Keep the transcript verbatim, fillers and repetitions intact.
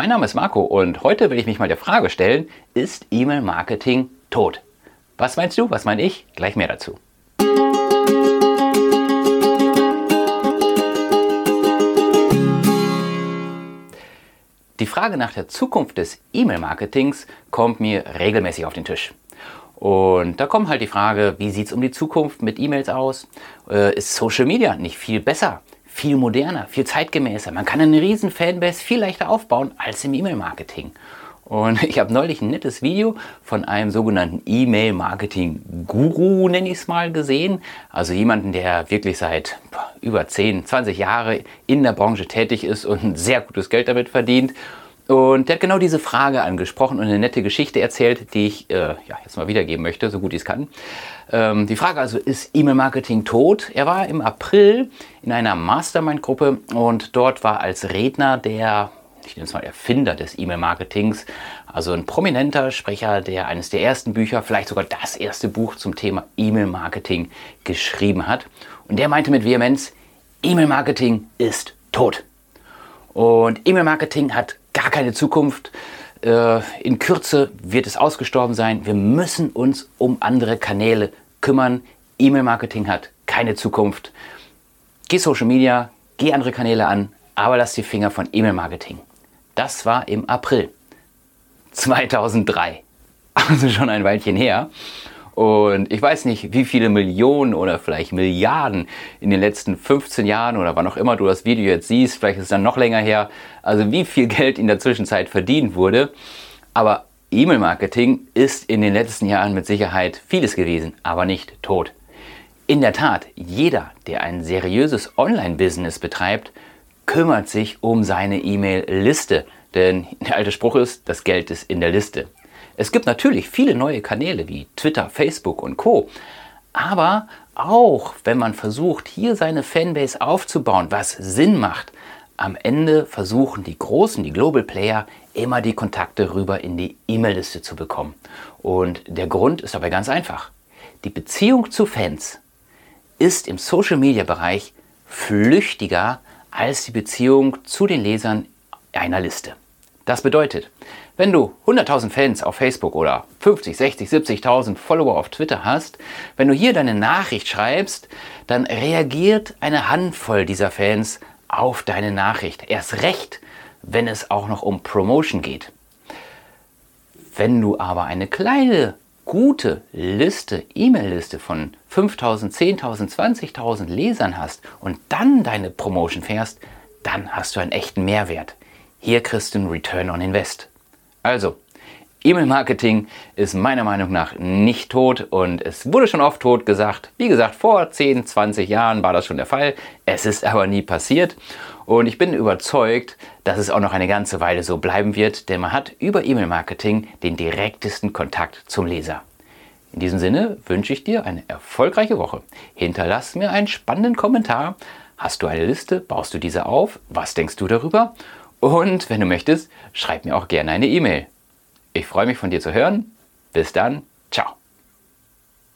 Mein Name ist Marco und heute will ich mich mal der Frage stellen, ist E-Mail-Marketing tot? Was meinst du, was meine ich? Gleich mehr dazu. Die Frage nach der Zukunft des E-Mail-Marketings kommt mir regelmäßig auf den Tisch. Und da kommt halt die Frage, wie sieht es um die Zukunft mit E-Mails aus? Ist Social Media nicht viel besser? Viel moderner, viel zeitgemäßer. Man kann eine riesen Fanbase viel leichter aufbauen als im E-Mail-Marketing. Und ich habe neulich ein nettes Video von einem sogenannten E-Mail-Marketing-Guru, nenne ich es mal, gesehen. Also jemanden, der wirklich seit über zehn, zwanzig Jahren in der Branche tätig ist und ein sehr gutes Geld damit verdient. Und der hat genau diese Frage angesprochen und eine nette Geschichte erzählt, die ich äh, ja, jetzt mal wiedergeben möchte, so gut ich es kann. Ähm, die Frage also, ist E-Mail-Marketing tot? Er war im April in einer Mastermind-Gruppe und dort war als Redner der, ich nenne es mal Erfinder des E-Mail-Marketings, also ein prominenter Sprecher, der eines der ersten Bücher, vielleicht sogar das erste Buch zum Thema E-Mail-Marketing geschrieben hat. Und der meinte mit Vehemenz, E-Mail-Marketing ist tot. Und E-Mail-Marketing hat gar keine Zukunft. In Kürze wird es ausgestorben sein. Wir müssen uns um andere Kanäle kümmern. E-Mail-Marketing hat keine Zukunft. Geh Social Media, geh andere Kanäle an, aber lass die Finger von E-Mail-Marketing. Das war im April zweitausenddrei. Also schon ein Weilchen her. Und ich weiß nicht, wie viele Millionen oder vielleicht Milliarden in den letzten fünfzehn Jahren oder wann auch immer du das Video jetzt siehst, vielleicht ist es dann noch länger her, also wie viel Geld in der Zwischenzeit verdient wurde. Aber E-Mail-Marketing ist in den letzten Jahren mit Sicherheit vieles gewesen, aber nicht tot. In der Tat, jeder, der ein seriöses Online-Business betreibt, kümmert sich um seine E-Mail-Liste. Denn der alte Spruch ist, das Geld ist in der Liste. Es gibt natürlich viele neue Kanäle wie Twitter, Facebook und Co. Aber auch wenn man versucht, hier seine Fanbase aufzubauen, was Sinn macht, am Ende versuchen die Großen, die Global Player, immer die Kontakte rüber in die E-Mail-Liste zu bekommen. Und der Grund ist dabei ganz einfach. Die Beziehung zu Fans ist im Social-Media-Bereich flüchtiger als die Beziehung zu den Lesern einer Liste. Das bedeutet, wenn du hunderttausend Fans auf Facebook oder fünfzig, sechzig, siebzigtausend Follower auf Twitter hast, wenn du hier deine Nachricht schreibst, dann reagiert eine Handvoll dieser Fans auf deine Nachricht. Erst recht, wenn es auch noch um Promotion geht. Wenn du aber eine kleine, gute Liste, E-Mail-Liste von fünftausend, zehntausend, zwanzigtausend Lesern hast und dann deine Promotion fährst, dann hast du einen echten Mehrwert. Hier kriegst du einen Return on Invest. Also, E-Mail-Marketing ist meiner Meinung nach nicht tot und es wurde schon oft tot gesagt. Wie gesagt, vor zehn, zwanzig Jahren war das schon der Fall. Es ist aber nie passiert und ich bin überzeugt, dass es auch noch eine ganze Weile so bleiben wird, denn man hat über E-Mail-Marketing den direktesten Kontakt zum Leser. In diesem Sinne wünsche ich dir eine erfolgreiche Woche. Hinterlass mir einen spannenden Kommentar. Hast du eine Liste? Baust du diese auf? Was denkst du darüber? Und wenn du möchtest, schreib mir auch gerne eine E-Mail. Ich freue mich, von dir zu hören. Bis dann. Ciao.